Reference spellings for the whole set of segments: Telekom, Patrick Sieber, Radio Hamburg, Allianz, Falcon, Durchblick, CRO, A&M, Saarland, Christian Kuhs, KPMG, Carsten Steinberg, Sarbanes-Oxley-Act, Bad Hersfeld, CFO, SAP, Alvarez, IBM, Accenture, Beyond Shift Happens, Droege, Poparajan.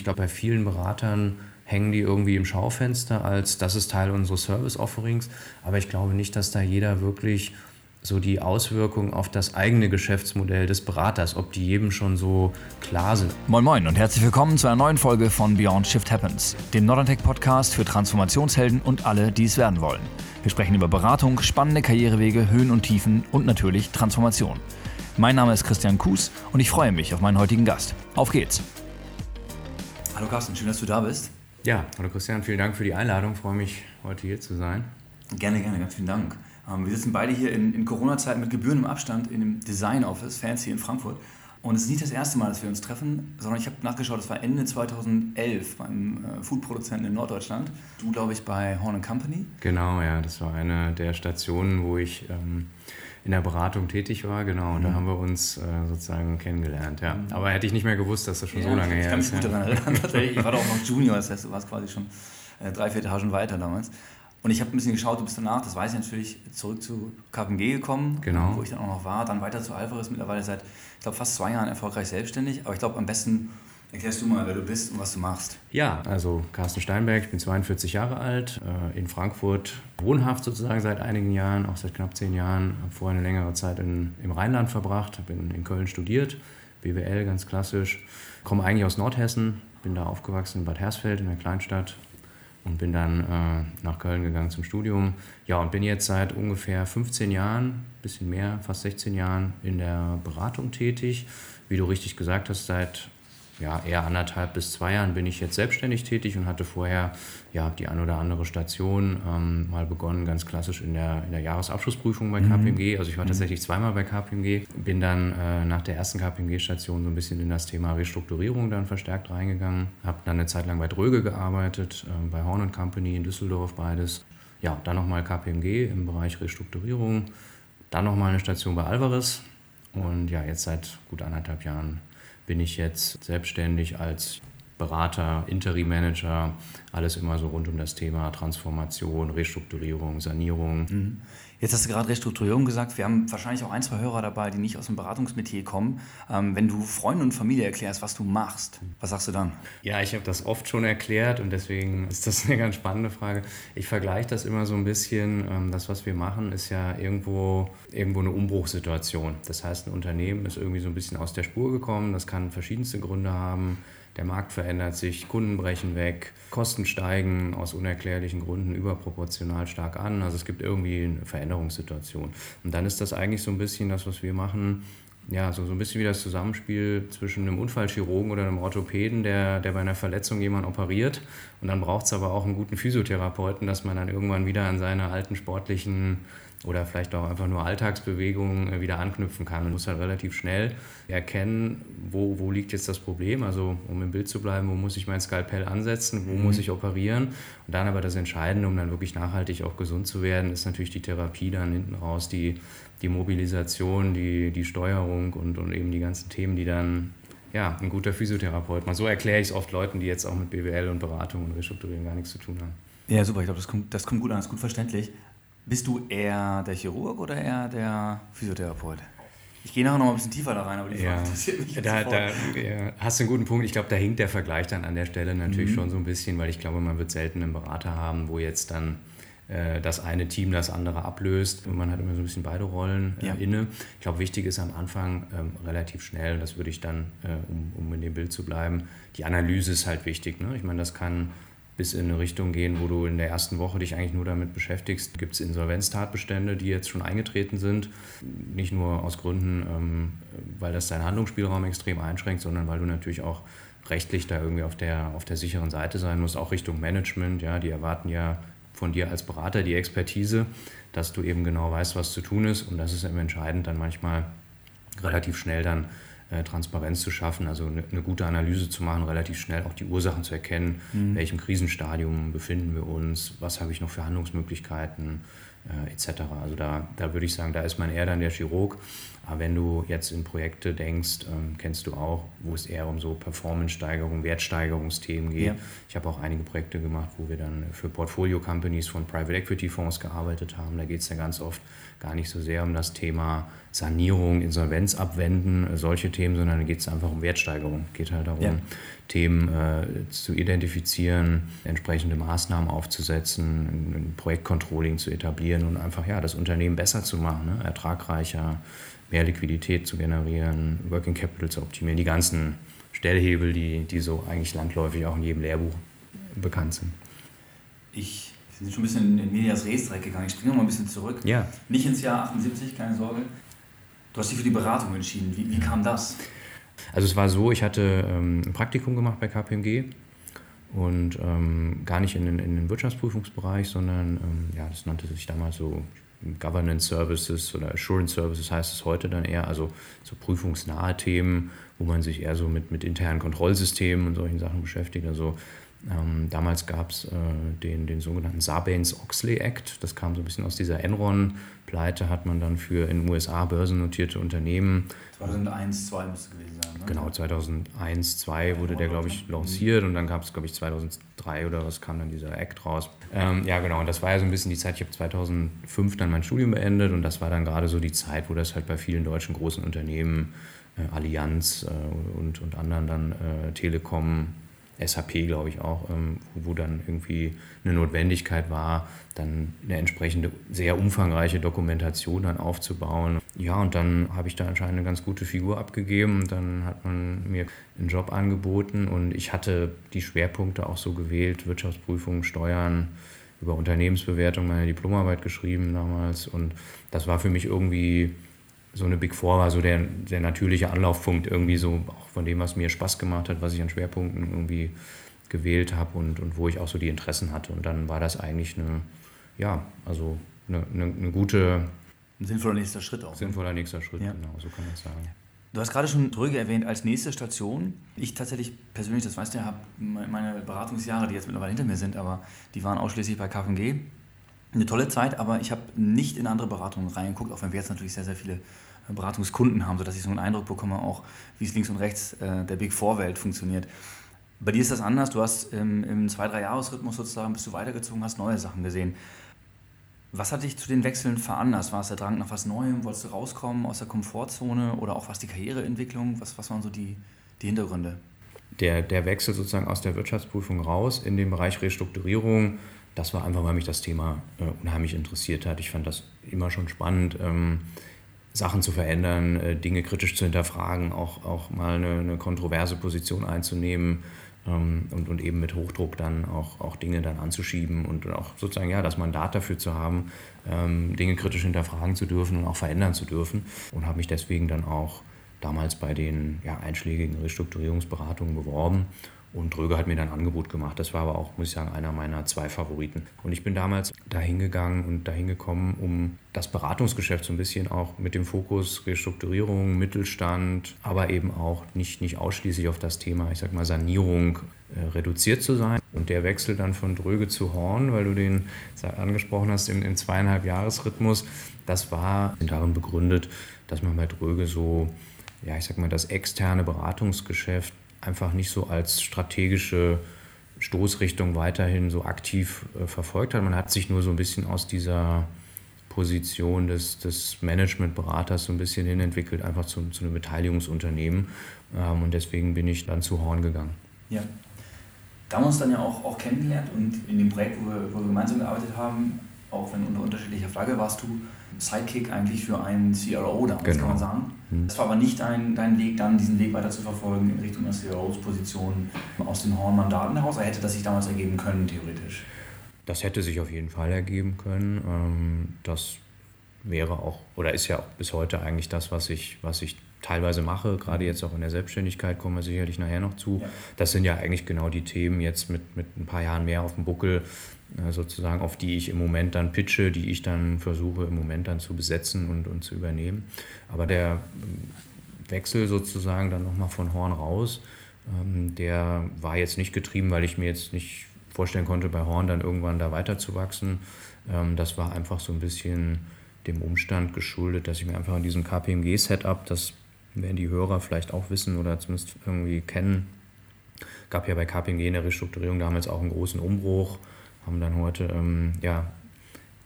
Ich glaube, bei vielen Beratern hängen die irgendwie im Schaufenster als, das ist Teil unseres Service-Offerings. Aber ich glaube nicht, dass da jeder wirklich so die Auswirkungen auf das eigene Geschäftsmodell des Beraters, ob die jedem schon so klar sind. Moin Moin und herzlich willkommen zu einer neuen Folge von Beyond Shift Happens, dem Nordantec-Podcast für Transformationshelden und alle, die es werden wollen. Wir sprechen über Beratung, spannende Karrierewege, Höhen und Tiefen und natürlich Transformation. Mein Name ist Christian Kuhs und ich freue mich auf meinen heutigen Gast. Auf geht's! Hallo Carsten, schön, dass du da bist. Ja, hallo Christian, vielen Dank für die Einladung. Ich freue mich, heute hier zu sein. Gerne, gerne, ganz vielen Dank. Wir sitzen beide hier in Corona-Zeiten mit gebührendem Abstand in dem Design Office, fancy in Frankfurt. Und es ist nicht das erste Mal, dass wir uns treffen, sondern ich habe nachgeschaut, das war Ende 2011 beim Foodproduzenten in Norddeutschland. Du, glaube ich, bei Horn & Company. Genau, ja, das war eine der Stationen, wo ich in der Beratung tätig war, genau. Und da haben wir uns sozusagen kennengelernt, ja. Aber hätte ich nicht mehr gewusst, dass das schon so lange her ist. Ich kann mich gut daran erinnern. Ich war doch noch Junior, das heißt, du warst quasi schon 3-4 Etagen weiter damals. Und ich habe ein bisschen geschaut, du bist danach, das weiß ich natürlich, zurück zu KPMG gekommen, genau, wo ich dann auch noch war, dann weiter zu Alvarez, mittlerweile seit, ich glaube, fast 2 Jahren erfolgreich selbstständig. Aber ich glaube, am besten erklärst du mal, wer du bist und was du machst. Ja, also Carsten Steinberg, ich bin 42 Jahre alt, in Frankfurt wohnhaft sozusagen seit einigen Jahren, auch seit knapp 10 Jahren. Habe vorher eine längere Zeit im Rheinland verbracht, habe in Köln studiert, BWL ganz klassisch, komme eigentlich aus Nordhessen, bin da aufgewachsen in Bad Hersfeld in der Kleinstadt. Und bin dann nach Köln gegangen zum Studium. Ja, und bin jetzt seit ungefähr 15 Jahren, bisschen mehr, fast 16 Jahren in der Beratung tätig. Wie du richtig gesagt hast, seit eher 1,5 bis 2 Jahren bin ich jetzt selbstständig tätig und hatte vorher die ein oder andere Station mal begonnen, ganz klassisch in der Jahresabschlussprüfung bei KPMG. Also ich war tatsächlich zweimal bei KPMG, bin dann nach der ersten KPMG-Station so ein bisschen in das Thema Restrukturierung dann verstärkt reingegangen, habe dann eine Zeit lang bei Droege gearbeitet, bei Horn & Company in Düsseldorf beides. Ja, dann nochmal KPMG im Bereich Restrukturierung, dann nochmal eine Station bei Alvarez und ja, jetzt seit gut 1,5 Jahren bin ich jetzt selbstständig als Berater, Interim-Manager, alles immer so rund um das Thema Transformation, Restrukturierung, Sanierung. Jetzt hast du gerade Restrukturierung gesagt. Wir haben wahrscheinlich auch 1-2 Hörer dabei, die nicht aus dem Beratungsmetier kommen. Wenn du Freunden und Familie erklärst, was du machst, was sagst du dann? Ja, ich habe das oft schon erklärt und deswegen ist das eine ganz spannende Frage. Ich vergleiche das immer so ein bisschen. Das, was wir machen, ist ja irgendwo eine Umbruchssituation. Das heißt, ein Unternehmen ist irgendwie so ein bisschen aus der Spur gekommen. Das kann verschiedenste Gründe haben. Der Markt verändert sich, Kunden brechen weg, Kosten steigen aus unerklärlichen Gründen überproportional stark an. Also es gibt irgendwie eine Veränderungssituation. Und dann ist das eigentlich so ein bisschen das, was wir machen, ja, so ein bisschen wie das Zusammenspiel zwischen einem Unfallchirurgen oder einem Orthopäden, der bei einer Verletzung jemanden operiert. Und dann braucht es aber auch einen guten Physiotherapeuten, dass man dann irgendwann wieder an seine alten sportlichen oder vielleicht auch einfach nur Alltagsbewegungen wieder anknüpfen kann. Man muss halt relativ schnell erkennen, wo liegt jetzt das Problem, also um im Bild zu bleiben, wo muss ich mein Skalpell ansetzen, wo muss ich operieren. Und dann aber das Entscheidende, um dann wirklich nachhaltig auch gesund zu werden, ist natürlich die Therapie dann hinten raus, die Mobilisation, die Steuerung und eben die ganzen Themen, die dann ein guter Physiotherapeut macht. So erkläre ich es oft Leuten, die jetzt auch mit BWL und Beratung und Restrukturieren gar nichts zu tun haben. Ja, super, ich glaube, das kommt gut an, das ist gut verständlich. Bist du eher der Chirurg oder eher der Physiotherapeut? Ich gehe nachher noch mal ein bisschen tiefer da rein, aber die Frage interessiert mich jetzt sofort. Hast du einen guten Punkt. Ich glaube, da hinkt der Vergleich dann an der Stelle natürlich schon so ein bisschen, weil ich glaube, man wird selten einen Berater haben, wo jetzt dann das eine Team das andere ablöst. Und man hat immer so ein bisschen beide Rollen inne. Ich glaube, wichtig ist am Anfang relativ schnell, und das würde ich dann, um in dem Bild zu bleiben, die Analyse ist halt wichtig, ne? Ich meine, das kann bis in eine Richtung gehen, wo du in der ersten Woche dich eigentlich nur damit beschäftigst. Gibt es Insolvenztatbestände, die jetzt schon eingetreten sind? Nicht nur aus Gründen, weil das deinen Handlungsspielraum extrem einschränkt, sondern weil du natürlich auch rechtlich da irgendwie auf der sicheren Seite sein musst, auch Richtung Management. Ja, die erwarten ja von dir als Berater die Expertise, dass du eben genau weißt, was zu tun ist. Und das ist eben entscheidend, dann manchmal relativ schnell dann Transparenz zu schaffen, also eine gute Analyse zu machen, relativ schnell auch die Ursachen zu erkennen, in welchem Krisenstadium befinden wir uns, was habe ich noch für Handlungsmöglichkeiten etc. Also da würde ich sagen, da ist man eher dann der Chirurg. Aber wenn du jetzt in Projekte denkst, kennst du auch, wo es eher um so Performance-Steigerung, Wertsteigerungsthemen geht. Ja. Ich habe auch einige Projekte gemacht, wo wir dann für Portfolio-Companies von Private-Equity-Fonds gearbeitet haben. Da geht es ja ganz oft gar nicht so sehr um das Thema Sanierung, Insolvenz abwenden, solche Themen, sondern da geht es einfach um Wertsteigerung. Geht halt darum, Themen zu identifizieren, entsprechende Maßnahmen aufzusetzen, ein Projektcontrolling zu etablieren und einfach das Unternehmen besser zu machen, ne? Ertragreicher, mehr Liquidität zu generieren, Working Capital zu optimieren, die ganzen Stellhebel, die so eigentlich landläufig auch in jedem Lehrbuch bekannt sind. Wir sind schon ein bisschen in Medias Res direkt gegangen, ich springe noch mal ein bisschen zurück. Ja. Nicht ins Jahr 78, keine Sorge. Du hast dich für die Beratung entschieden. Wie kam das? Also es war so, ich hatte ein Praktikum gemacht bei KPMG und gar nicht in den Wirtschaftsprüfungsbereich, sondern das nannte sich damals so Governance Services oder Assurance Services heißt es heute dann eher, also so prüfungsnahe Themen, wo man sich eher so mit internen Kontrollsystemen und solchen Sachen beschäftigt. Also damals gab es den sogenannten Sarbanes-Oxley-Act. Das kam so ein bisschen aus dieser Enron-Pleite, hat man dann für in den USA börsennotierte Unternehmen. 2001-02 müsste gewesen sein, ne? Genau, 2001-02 wurde der, glaube ich, lanciert und dann gab es, glaube ich, 2003 oder was kam dann dieser Act raus. Und das war ja so ein bisschen die Zeit, ich habe 2005 dann mein Studium beendet und das war dann gerade so die Zeit, wo das halt bei vielen deutschen großen Unternehmen, Allianz und anderen dann Telekom, SAP, glaube ich auch, wo dann irgendwie eine Notwendigkeit war, dann eine entsprechende, sehr umfangreiche Dokumentation dann aufzubauen. Ja, und dann habe ich da anscheinend eine ganz gute Figur abgegeben. Dann hat man mir einen Job angeboten und ich hatte die Schwerpunkte auch so gewählt, Wirtschaftsprüfung, Steuern, über Unternehmensbewertung meine Diplomarbeit geschrieben damals. Und das war für mich irgendwie so eine Big Four, war so der natürliche Anlaufpunkt irgendwie so, auch von dem, was mir Spaß gemacht hat, was ich an Schwerpunkten irgendwie gewählt habe und wo ich auch so die Interessen hatte. Und dann war das eigentlich eine gute... Ein sinnvoller nächster Schritt auch. Sinnvoller nächster Schritt, ja. Genau, so kann man es sagen. Du hast gerade schon Droege erwähnt, als nächste Station. Ich tatsächlich persönlich, das weißt du ja, habe meine Beratungsjahre, die jetzt mittlerweile hinter mir sind, aber die waren ausschließlich bei KPMG. Eine tolle Zeit, aber ich habe nicht in andere Beratungen reingeguckt, auch wenn wir jetzt natürlich sehr, sehr viele Beratungskunden haben, sodass ich so einen Eindruck bekomme, auch wie es links und rechts der Big Four Welt funktioniert. Bei dir ist das anders, du hast im 2-3-Jahres-Rhythmus sozusagen, bist du weitergezogen, hast neue Sachen gesehen. Was hat dich zu den Wechseln veranlasst? War es der Drang nach was Neuem? Wolltest du rauskommen aus der Komfortzone oder auch was die Karriereentwicklung? Was waren so die Hintergründe? Der Wechsel sozusagen aus der Wirtschaftsprüfung raus in den Bereich Restrukturierung, das war einfach, weil mich das Thema unheimlich interessiert hat. Ich fand das immer schon spannend, Sachen zu verändern, Dinge kritisch zu hinterfragen, auch mal eine kontroverse Position einzunehmen und eben mit Hochdruck dann auch Dinge dann anzuschieben und auch sozusagen das Mandat dafür zu haben, Dinge kritisch hinterfragen zu dürfen und auch verändern zu dürfen. Und habe mich deswegen dann auch damals bei den einschlägigen Restrukturierungsberatungen beworben. Und Droege hat mir dann ein Angebot gemacht. Das war aber auch, muss ich sagen, einer meiner 2 Favoriten. Und ich bin damals dahin gekommen, um das Beratungsgeschäft so ein bisschen auch mit dem Fokus Restrukturierung, Mittelstand, aber eben auch nicht ausschließlich auf das Thema, ich sag mal, Sanierung reduziert zu sein. Und der Wechsel dann von Droege zu Horn, weil du den angesprochen hast, im 2,5-Jahres-Rhythmus, das war darin begründet, dass man bei Droege so, ich sag mal, das externe Beratungsgeschäft einfach nicht so als strategische Stoßrichtung weiterhin so aktiv verfolgt hat. Man hat sich nur so ein bisschen aus dieser Position des Managementberaters so ein bisschen hin entwickelt, einfach zu einem Beteiligungsunternehmen. Und deswegen bin ich dann zu Horn gegangen. Ja, da haben wir uns dann ja auch kennengelernt und in dem Projekt, wo wir gemeinsam gearbeitet haben, auch wenn unter unterschiedlicher Flagge, warst du Sidekick eigentlich für einen CRO damals, genau. Kann man sagen. Das war aber nicht dein Weg, dann diesen Weg weiter zu verfolgen in Richtung der CRO-Position aus den Horn-Mandaten heraus. Oder hätte das sich damals ergeben können, theoretisch? Das hätte sich auf jeden Fall ergeben können. Das wäre auch, oder ist ja auch bis heute eigentlich das, was ich teilweise mache, gerade jetzt auch in der Selbstständigkeit, kommen wir sicherlich nachher noch zu. Ja. Das sind ja eigentlich genau die Themen jetzt mit ein paar Jahren mehr auf dem Buckel, sozusagen, auf die ich im Moment dann pitche, die ich dann versuche im Moment dann zu besetzen und zu übernehmen. Aber der Wechsel sozusagen dann nochmal von Horn raus, der war jetzt nicht getrieben, weil ich mir jetzt nicht vorstellen konnte, bei Horn dann irgendwann da weiterzuwachsen. Das war einfach so ein bisschen dem Umstand geschuldet, dass ich mir einfach in diesem KPMG-Setup, das werden die Hörer vielleicht auch wissen oder zumindest irgendwie kennen, gab ja bei KPMG in der Restrukturierung damals auch einen großen Umbruch, haben dann heute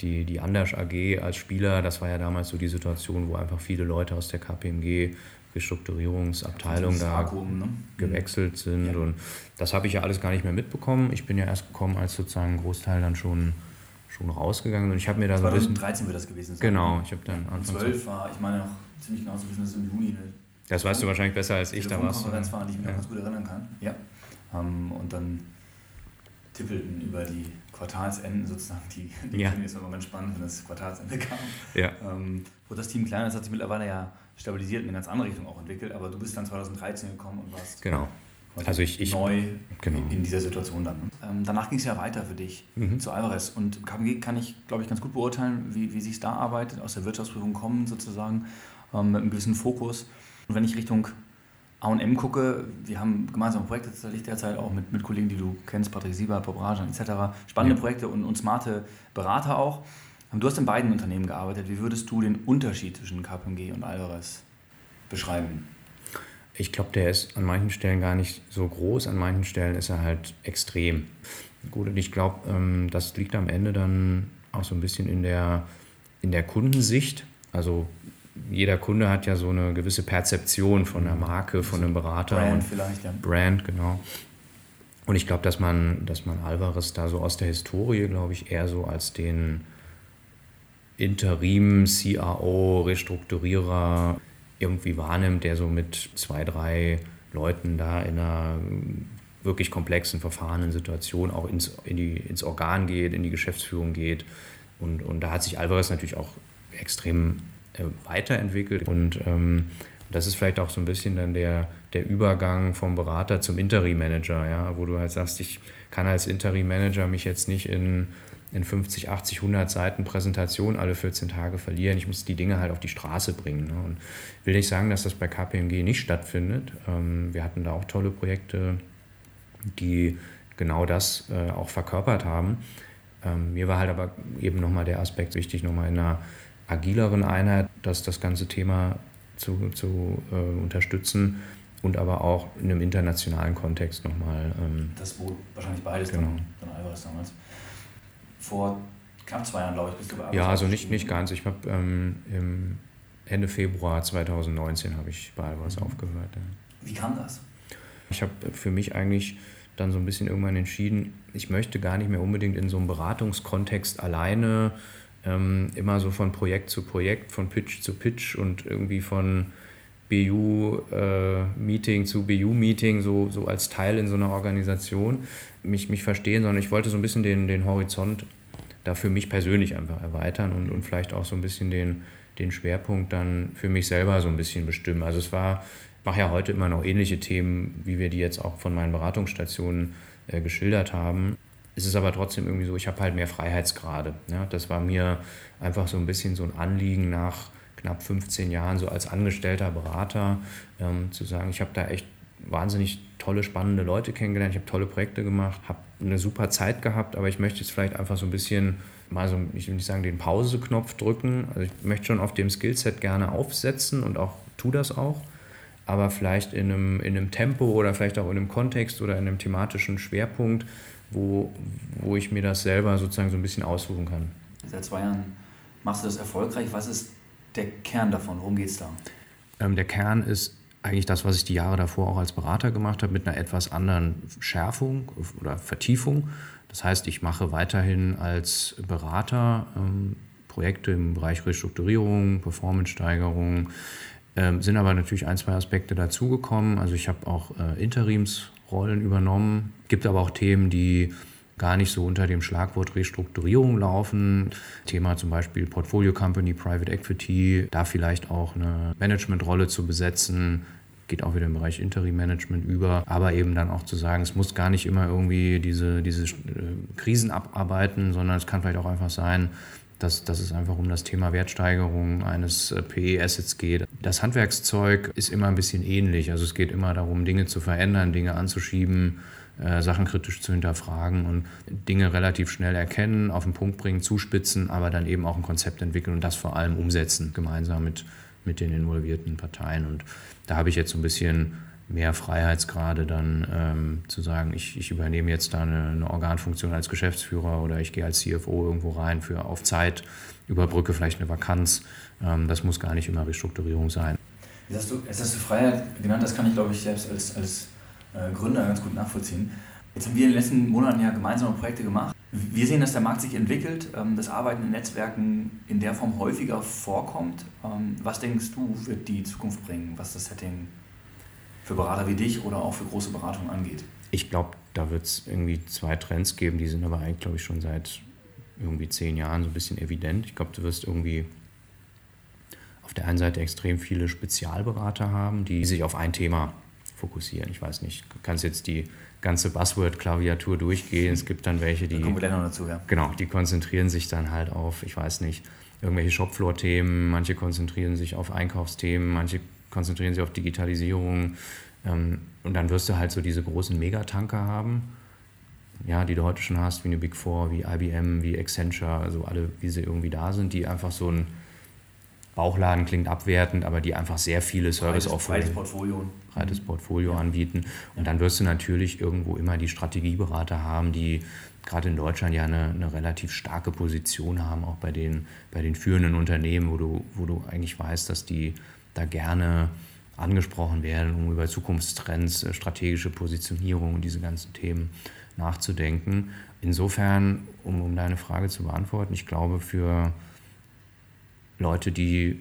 die Anders AG als Spieler, das war ja damals so die Situation, wo einfach viele Leute aus der KPMG Restrukturierungsabteilung da Argum, ne? gewechselt sind. Ja. Und das habe ich ja alles gar nicht mehr mitbekommen. Ich bin ja erst gekommen, als sozusagen ein Großteil dann schon rausgegangen. Und ich habe mir da so ein bisschen... 2013 wird das gewesen sein. Genau, ich habe dann... Anfang 12 war, ich meine, auch ziemlich genau zu wissen, dass es im Juni... Das weißt du wahrscheinlich besser als ich da warst. Telefonkonferenz war, die ich mir noch ganz gut erinnern kann. Ja. Und dann tippelten über die Quartalsenden sozusagen die Dinge. Es war immer ganz spannend, wenn das Quartalsende kam. Ja. Wurde das Team kleiner, das hat sich mittlerweile ja stabilisiert und in eine ganz andere Richtung auch entwickelt. Aber du bist dann 2013 gekommen und warst... Genau. Also ich neu in dieser Situation dann. Danach ging es ja weiter für dich zu Alvarez. Und KPMG kann ich, glaube ich, ganz gut beurteilen, wie sich da arbeitet, aus der Wirtschaftsprüfung kommen sozusagen, mit einem gewissen Fokus. Und wenn ich Richtung A&M gucke, wir haben gemeinsame Projekte tatsächlich derzeit auch mit Kollegen, die du kennst, Patrick Sieber, Poparajan etc. Spannende Projekte und smarte Berater auch. Du hast in beiden Unternehmen gearbeitet. Wie würdest du den Unterschied zwischen KPMG und Alvarez beschreiben? Ich glaube, der ist an manchen Stellen gar nicht so groß, an manchen Stellen ist er halt extrem. Gut, und ich glaube, das liegt am Ende dann auch so ein bisschen in der Kundensicht. Also jeder Kunde hat ja so eine gewisse Perzeption von der Marke, von dem Berater. Brand und vielleicht, ja. Brand, genau. Und ich glaube, dass man Alvarez da so aus der Historie, glaube ich, eher so als den Interim-CRO, Restrukturierer irgendwie wahrnimmt, der so mit 2-3 Leuten da in einer wirklich komplexen, verfahrenen Situation auch ins Organ geht, in die Geschäftsführung geht. Und da hat sich Alvarez natürlich auch extrem weiterentwickelt. Und das ist vielleicht auch so ein bisschen dann der Übergang vom Berater zum Interim-Manager, ja, wo du halt sagst, ich kann als Interim-Manager mich jetzt nicht in 50, 80, 100 Seiten Präsentation alle 14 Tage verlieren. Ich muss die Dinge halt auf die Straße bringen. Ne? Und will nicht sagen, dass das bei KPMG nicht stattfindet. Wir hatten da auch tolle Projekte, die genau das auch verkörpert haben. Mir war halt aber eben nochmal der Aspekt wichtig, nochmal in einer agileren Einheit, das ganze Thema zu unterstützen und aber auch in einem internationalen Kontext nochmal. Das wurde wahrscheinlich beides dann Alvarez damals. Vor knapp 2 Jahren, glaube ich, bist du bei Alvarez. Ja, also nicht ganz. Ich habe Ende Februar 2019 habe ich bei Alvarez aufgehört. Ja. Wie kam das? Ich habe für mich eigentlich dann so ein bisschen irgendwann entschieden, ich möchte gar nicht mehr unbedingt in so einem Beratungskontext alleine immer so von Projekt zu Projekt, von Pitch zu Pitch und irgendwie von BU-Meeting zu BU-Meeting, so als Teil in so einer Organisation, mich verstehen, sondern ich wollte so ein bisschen den Horizont da für mich persönlich einfach erweitern und vielleicht auch so ein bisschen den Schwerpunkt dann für mich selber so ein bisschen bestimmen. Also ich mache ja heute immer noch ähnliche Themen, wie wir die jetzt auch von meinen Beratungsstationen geschildert haben. Es ist aber trotzdem irgendwie so, ich habe halt mehr Freiheitsgrade. Ja? Das war mir einfach so ein bisschen so ein Anliegen nach knapp 15 Jahren so als angestellter Berater zu sagen, ich habe da echt wahnsinnig tolle, spannende Leute kennengelernt, ich habe tolle Projekte gemacht, habe eine super Zeit gehabt, aber ich möchte jetzt vielleicht einfach so ein bisschen mal so, ich will nicht sagen, den Pause-Knopf drücken. Also ich möchte schon auf dem Skillset gerne aufsetzen und auch tue das auch, aber vielleicht in einem Tempo oder vielleicht auch in einem Kontext oder in einem thematischen Schwerpunkt, wo ich mir das selber sozusagen so ein bisschen aussuchen kann. Seit 2 Jahren machst du das erfolgreich. Was ist der Kern davon? Worum geht's da? Der Kern ist eigentlich das, was ich die Jahre davor auch als Berater gemacht habe, mit einer etwas anderen Schärfung oder Vertiefung. Das heißt, ich mache weiterhin als Berater Projekte im Bereich Restrukturierung, Performance-Steigerung, sind aber natürlich 1, 2 Aspekte dazugekommen. Also ich habe auch Interimsrollen übernommen. Es gibt aber auch Themen, die gar nicht so unter dem Schlagwort Restrukturierung laufen. Thema zum Beispiel Portfolio Company, Private Equity, da vielleicht auch eine Managementrolle zu besetzen, geht auch wieder im Bereich Interim Management über, aber eben dann auch zu sagen, es muss gar nicht immer irgendwie diese Krisen abarbeiten, sondern es kann vielleicht auch einfach sein, dass es einfach um das Thema Wertsteigerung eines PE-Assets geht. Das Handwerkszeug ist immer ein bisschen ähnlich, also es geht immer darum, Dinge zu verändern, Dinge anzuschieben, Sachen kritisch zu hinterfragen und Dinge relativ schnell erkennen, auf den Punkt bringen, zuspitzen, aber dann eben auch ein Konzept entwickeln und das vor allem umsetzen, gemeinsam mit den involvierten Parteien. Und da habe ich jetzt so ein bisschen mehr Freiheitsgrade dann zu sagen, ich übernehme jetzt da eine Organfunktion als Geschäftsführer oder ich gehe als CFO irgendwo rein für auf Zeit, überbrücke vielleicht eine Vakanz. Das muss gar nicht immer Restrukturierung sein. Jetzt hast du Freiheit genannt, das kann ich, glaube ich, selbst als Gründer ganz gut nachvollziehen. Jetzt haben wir in den letzten Monaten ja gemeinsame Projekte gemacht. Wir sehen, dass der Markt sich entwickelt, dass Arbeiten in Netzwerken in der Form häufiger vorkommt. Was denkst du, wird die Zukunft bringen, was das Setting für Berater wie dich oder auch für große Beratungen angeht? Ich glaube, da wird es irgendwie zwei Trends geben, die sind aber eigentlich, glaube ich, schon seit irgendwie 10 Jahren so ein bisschen evident. Ich glaube, du wirst irgendwie auf der einen Seite extrem viele Spezialberater haben, die sich auf ein Thema fokussieren. Ich weiß nicht, du kannst jetzt die ganze Buzzword-Klaviatur durchgehen. Es gibt dann welche, die... Da kommen wir gleich noch dazu, ja. Genau, die konzentrieren sich dann halt auf, ich weiß nicht, irgendwelche Shopfloor-Themen, manche konzentrieren sich auf Einkaufsthemen, manche konzentrieren sich auf Digitalisierung. Und dann wirst du halt so diese großen Megatanker haben, ja, die du heute schon hast, wie eine Big Four, wie IBM, wie Accenture, also alle, wie sie irgendwie da sind, die einfach so ein Bauchladen klingt abwertend, aber die einfach sehr viele Service aufnehmen. Breites Portfolio ja. anbieten. Und dann wirst du natürlich irgendwo immer die Strategieberater haben, die gerade in Deutschland ja eine relativ starke Position haben, auch bei den führenden Unternehmen, wo du eigentlich weißt, dass die da gerne angesprochen werden, um über Zukunftstrends, strategische Positionierung und diese ganzen Themen nachzudenken. Insofern, um deine Frage zu beantworten, ich glaube, für Leute, die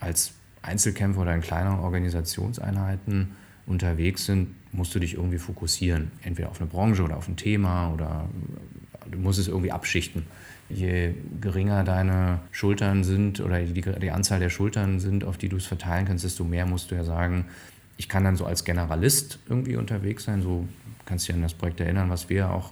als Einzelkämpfer oder in kleineren Organisationseinheiten unterwegs sind, musst du dich irgendwie fokussieren. Entweder auf eine Branche oder auf ein Thema oder du musst es irgendwie abschichten. Je geringer deine Schultern sind oder die Anzahl der Schultern sind, auf die du es verteilen kannst, desto mehr musst du ja sagen, ich kann dann so als Generalist irgendwie unterwegs sein. So kannst du dich an das Projekt erinnern, was wir auch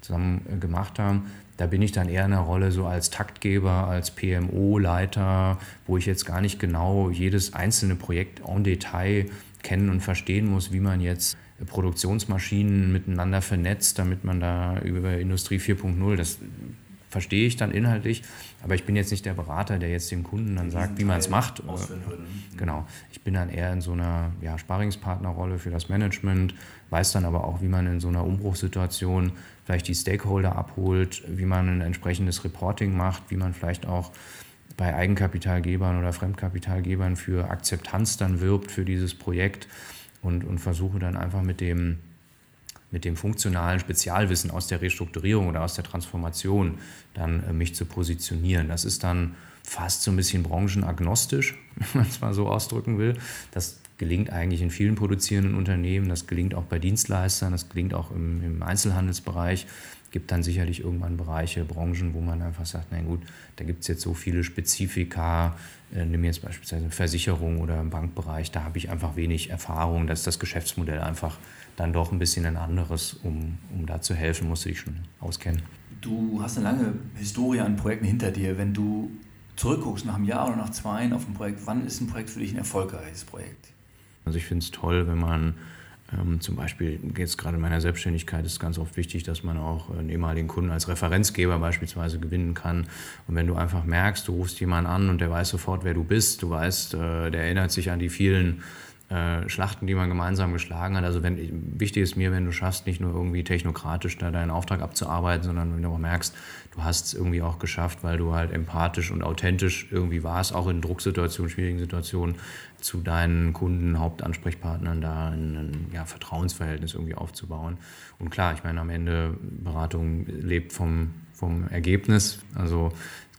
zusammen gemacht haben. Da bin ich dann eher in der Rolle so als Taktgeber, als PMO-Leiter, wo ich jetzt gar nicht genau jedes einzelne Projekt en Detail kennen und verstehen muss, wie man jetzt Produktionsmaschinen miteinander vernetzt, damit man da über Industrie 4.0, das verstehe ich dann inhaltlich, aber ich bin jetzt nicht der Berater, der jetzt dem Kunden dann sagt, wie man es macht. Genau. Ich bin dann eher in so einer Sparringspartnerrolle für das Management, weiß dann aber auch, wie man in so einer Umbruchssituation vielleicht die Stakeholder abholt, wie man ein entsprechendes Reporting macht, wie man vielleicht auch bei Eigenkapitalgebern oder Fremdkapitalgebern für Akzeptanz dann wirbt für dieses Projekt und versuche dann einfach mit dem funktionalen Spezialwissen aus der Restrukturierung oder aus der Transformation dann mich zu positionieren. Das ist dann fast so ein bisschen branchenagnostisch, wenn man es mal so ausdrücken will. Das gelingt eigentlich in vielen produzierenden Unternehmen, das gelingt auch bei Dienstleistern, das gelingt auch im Einzelhandelsbereich. Gibt dann sicherlich irgendwann Bereiche, Branchen, wo man einfach sagt, na gut, da gibt es jetzt so viele Spezifika, nimm jetzt beispielsweise Versicherung oder im Bankbereich, da habe ich einfach wenig Erfahrung, dass das Geschäftsmodell einfach dann doch ein bisschen ein anderes, um da zu helfen, musst du dich schon auskennen. Du hast eine lange Historie an Projekten hinter dir. Wenn du zurückguckst nach einem Jahr oder nach 2 auf ein Projekt, wann ist ein Projekt für dich ein erfolgreiches Projekt? Also ich finde es toll, wenn man zum Beispiel jetzt gerade in meiner Selbstständigkeit ist ganz oft wichtig, dass man auch einen ehemaligen Kunden als Referenzgeber beispielsweise gewinnen kann. Und wenn du einfach merkst, du rufst jemanden an und der weiß sofort, wer du bist, du weißt, der erinnert sich an die vielen Schlachten, die man gemeinsam geschlagen hat. Also wichtig ist mir, wenn du schaffst, nicht nur irgendwie technokratisch da deinen Auftrag abzuarbeiten, sondern wenn du auch merkst, du hast es irgendwie auch geschafft, weil du halt empathisch und authentisch irgendwie warst, auch in Drucksituationen, schwierigen Situationen, zu deinen Kunden, Hauptansprechpartnern da ein Vertrauensverhältnis irgendwie aufzubauen. Und klar, ich meine, am Ende Beratung lebt vom Ergebnis. Also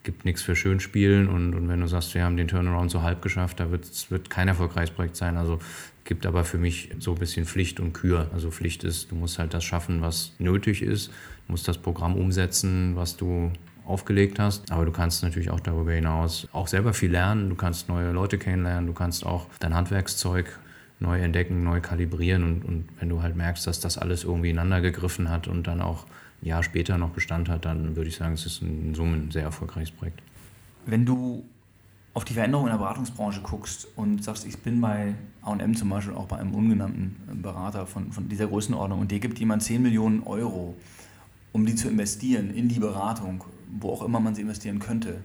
gibt nichts für Schönspielen und wenn du sagst, wir haben den Turnaround so halb geschafft, da wird kein erfolgreiches Projekt sein. Also gibt aber für mich so ein bisschen Pflicht und Kür. Also Pflicht ist, du musst halt das schaffen, was nötig ist, du musst das Programm umsetzen, was du aufgelegt hast, aber du kannst natürlich auch darüber hinaus auch selber viel lernen, du kannst neue Leute kennenlernen, du kannst auch dein Handwerkszeug neu entdecken, neu kalibrieren und wenn du halt merkst, dass das alles irgendwie ineinander gegriffen hat und dann auch Jahr später noch Bestand hat, dann würde ich sagen, es ist in Summe ein sehr erfolgreiches Projekt. Wenn du auf die Veränderung in der Beratungsbranche guckst und sagst, ich bin bei A&M zum Beispiel auch bei einem ungenannten Berater von dieser Größenordnung und dir gibt jemand 10 Millionen Euro, um die zu investieren in die Beratung, wo auch immer man sie investieren könnte,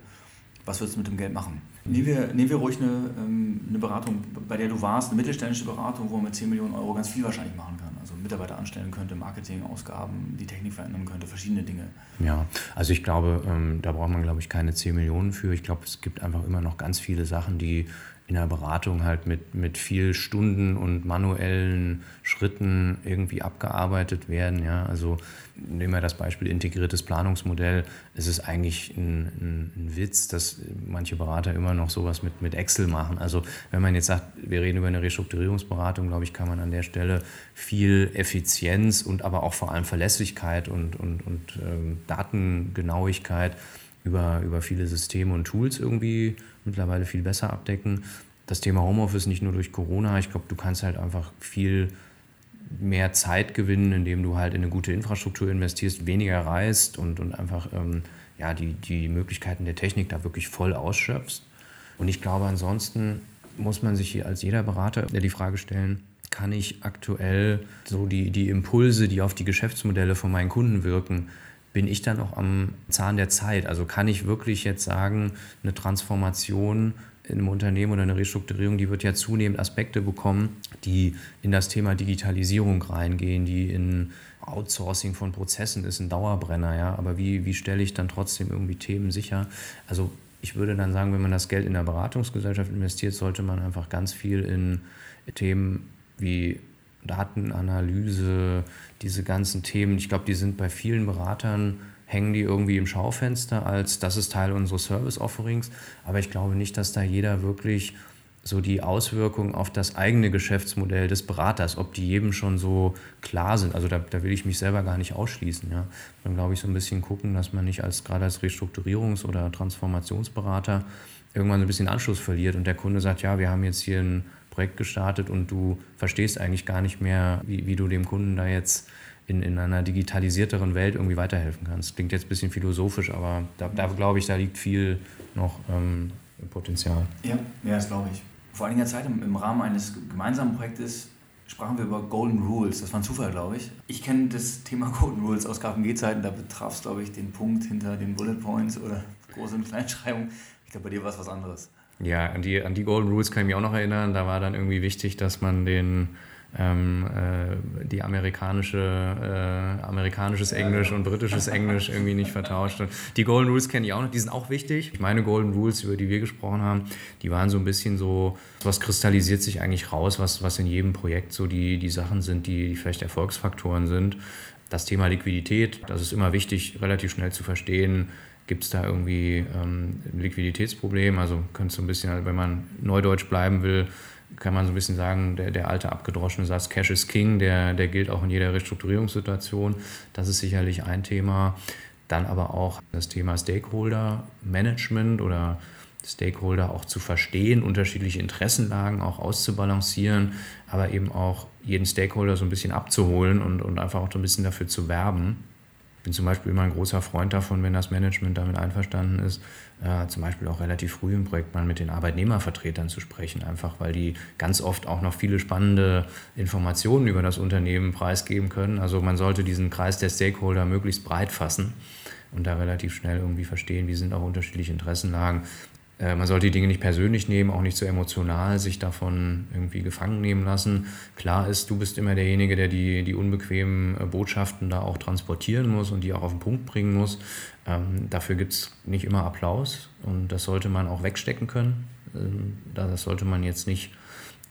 was würdest du mit dem Geld machen? Nehmen wir ruhig eine Beratung, bei der du warst, eine mittelständische Beratung, wo man mit 10 Millionen Euro ganz viel wahrscheinlich machen kann. Also Mitarbeiter anstellen könnte, Marketingausgaben, die Technik verändern könnte, verschiedene Dinge. Ja, also ich glaube, da braucht man, glaube ich, keine 10 Millionen für. Ich glaube, es gibt einfach immer noch ganz viele Sachen, die in der Beratung halt mit viel Stunden und manuellen Schritten irgendwie abgearbeitet werden. Ja? Also nehmen wir das Beispiel integriertes Planungsmodell. Es ist eigentlich ein Witz, dass manche Berater immer noch sowas mit Excel machen. Also wenn man jetzt sagt, wir reden über eine Restrukturierungsberatung, glaube ich, kann man an der Stelle viel Effizienz und aber auch vor allem Verlässlichkeit und Datengenauigkeit über viele Systeme und Tools irgendwie mittlerweile viel besser abdecken. Das Thema Homeoffice nicht nur durch Corona. Ich glaube, du kannst halt einfach viel mehr Zeit gewinnen, indem du halt in eine gute Infrastruktur investierst, weniger reist und einfach die Möglichkeiten der Technik da wirklich voll ausschöpfst. Und ich glaube, ansonsten muss man sich als jeder Berater die Frage stellen, kann ich aktuell so die Impulse, die auf die Geschäftsmodelle von meinen Kunden wirken, bin ich dann auch am Zahn der Zeit? Also kann ich wirklich jetzt sagen, eine Transformation in einem Unternehmen oder eine Restrukturierung, die wird ja zunehmend Aspekte bekommen, die in das Thema Digitalisierung reingehen, die in Outsourcing von Prozessen ist, ein Dauerbrenner. Ja? Aber wie stelle ich dann trotzdem irgendwie Themen sicher? Also ich würde dann sagen, wenn man das Geld in der Beratungsgesellschaft investiert, sollte man einfach ganz viel in Themen wie Datenanalyse, diese ganzen Themen, ich glaube, die sind bei vielen Beratern, hängen die irgendwie im Schaufenster als, das ist Teil unseres Service-Offerings, aber ich glaube nicht, dass da jeder wirklich so die Auswirkungen auf das eigene Geschäftsmodell des Beraters, ob die jedem schon so klar sind, also da will ich mich selber gar nicht ausschließen, ja. Dann glaube ich so ein bisschen gucken, dass man nicht gerade als Restrukturierungs- oder Transformationsberater irgendwann so ein bisschen Anschluss verliert und der Kunde sagt, ja, wir haben jetzt hier ein Projekt gestartet und du verstehst eigentlich gar nicht mehr, wie du dem Kunden da jetzt in einer digitalisierteren Welt irgendwie weiterhelfen kannst. Klingt jetzt ein bisschen philosophisch, aber da glaube ich, da liegt viel noch Potenzial. Ja, das glaube ich. Vor einiger Zeit im Rahmen eines gemeinsamen Projektes sprachen wir über Golden Rules. Das war ein Zufall, glaube ich. Ich kenne das Thema Golden Rules aus KPMG-Zeiten. Da betraf es, glaube ich, den Punkt hinter den Bullet Points oder Groß- und Kleinschreibung. Ich glaube, bei dir war es was anderes. Ja, an die Golden Rules kann ich mich auch noch erinnern. Da war dann irgendwie wichtig, dass man die amerikanisches Englisch und britisches Englisch irgendwie nicht vertauscht. Und die Golden Rules kenne ich auch noch, die sind auch wichtig. Meine Golden Rules, über die wir gesprochen haben, die waren so ein bisschen so, was kristallisiert sich eigentlich raus, was in jedem Projekt so die Sachen sind, die vielleicht Erfolgsfaktoren sind. Das Thema Liquidität, das ist immer wichtig, relativ schnell zu verstehen. Gibt es da irgendwie ein Liquiditätsproblem? Also könntest du ein bisschen, wenn man neudeutsch bleiben will, kann man so ein bisschen sagen, der alte abgedroschene Satz Cash is King, der gilt auch in jeder Restrukturierungssituation. Das ist sicherlich ein Thema. Dann aber auch das Thema Stakeholder-Management oder Stakeholder auch zu verstehen, unterschiedliche Interessenlagen auch auszubalancieren, aber eben auch jeden Stakeholder so ein bisschen abzuholen und einfach auch so ein bisschen dafür zu werben. Ich bin zum Beispiel immer ein großer Freund davon, wenn das Management damit einverstanden ist, zum Beispiel auch relativ früh im Projekt mal mit den Arbeitnehmervertretern zu sprechen, einfach weil die ganz oft auch noch viele spannende Informationen über das Unternehmen preisgeben können. Also man sollte diesen Kreis der Stakeholder möglichst breit fassen und da relativ schnell irgendwie verstehen, wie sind auch unterschiedliche Interessenlagen. Man sollte die Dinge nicht persönlich nehmen, auch nicht so emotional, sich davon irgendwie gefangen nehmen lassen. Klar ist, du bist immer derjenige, der die unbequemen Botschaften da auch transportieren muss und die auch auf den Punkt bringen muss. Dafür gibt es nicht immer Applaus und das sollte man auch wegstecken können. Das sollte man jetzt nicht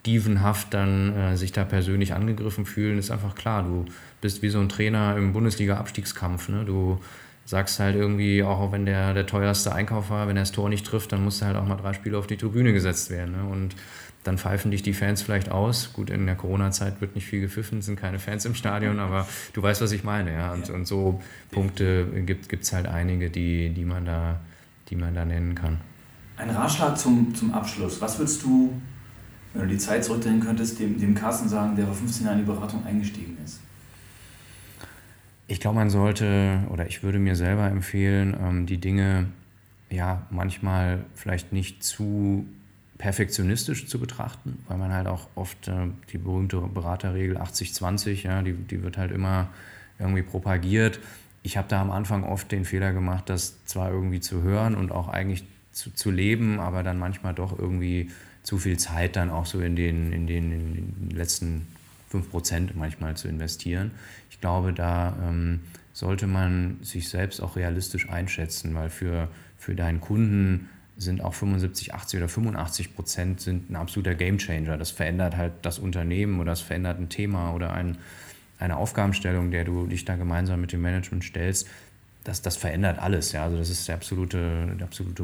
dievenhaft dann sich da persönlich angegriffen fühlen. Ist einfach klar, du bist wie so ein Trainer im Bundesliga-Abstiegskampf, ne? Du sagst halt irgendwie, auch wenn der teuerste Einkauf war, wenn er das Tor nicht trifft, dann musste halt auch mal 3 Spiele auf die Tribüne gesetzt werden. Ne? Und dann pfeifen dich die Fans vielleicht aus. Gut, in der Corona-Zeit wird nicht viel gepfiffen, sind keine Fans im Stadion, aber du weißt, was ich meine. Ja? Und so Punkte gibt es halt einige, die man da nennen kann. Ein Ratschlag zum Abschluss. Was würdest du, wenn du die Zeit zurückdrehen könntest, dem Carsten sagen, der vor 15 Jahren in die Beratung eingestiegen ist? Ich glaube, man sollte oder ich würde mir selber empfehlen, die Dinge ja manchmal vielleicht nicht zu perfektionistisch zu betrachten, weil man halt auch oft die berühmte Beraterregel 80-20, ja, die wird halt immer irgendwie propagiert. Ich habe da am Anfang oft den Fehler gemacht, das zwar irgendwie zu hören und auch eigentlich zu leben, aber dann manchmal doch irgendwie zu viel Zeit dann auch so in den letzten 5% manchmal zu investieren. Ich glaube, da sollte man sich selbst auch realistisch einschätzen, weil für deinen Kunden sind auch 75, 80 oder 85% sind ein absoluter Gamechanger. Das verändert halt das Unternehmen oder das verändert ein Thema oder eine Aufgabenstellung, der du dich da gemeinsam mit dem Management stellst. Das verändert alles. Ja? Also das ist der absolute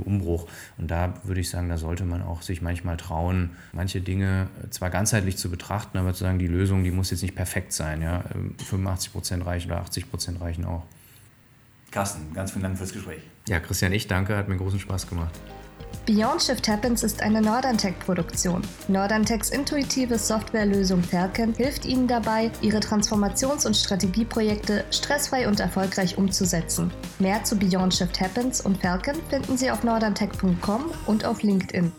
Umbruch. Und da würde ich sagen, da sollte man auch sich manchmal trauen, manche Dinge zwar ganzheitlich zu betrachten, aber zu sagen, die Lösung, die muss jetzt nicht perfekt sein. Ja? 85% reichen oder 80% reichen auch. Carsten, ganz vielen Dank fürs Gespräch. Ja, Christian, ich danke. Hat mir großen Spaß gemacht. Beyond Shift Happens ist eine Northern-Tech-Produktion. Northern-Techs intuitive Softwarelösung Falcon hilft Ihnen dabei, Ihre Transformations- und Strategieprojekte stressfrei und erfolgreich umzusetzen. Mehr zu Beyond Shift Happens und Falcon finden Sie auf northerntech.com und auf LinkedIn.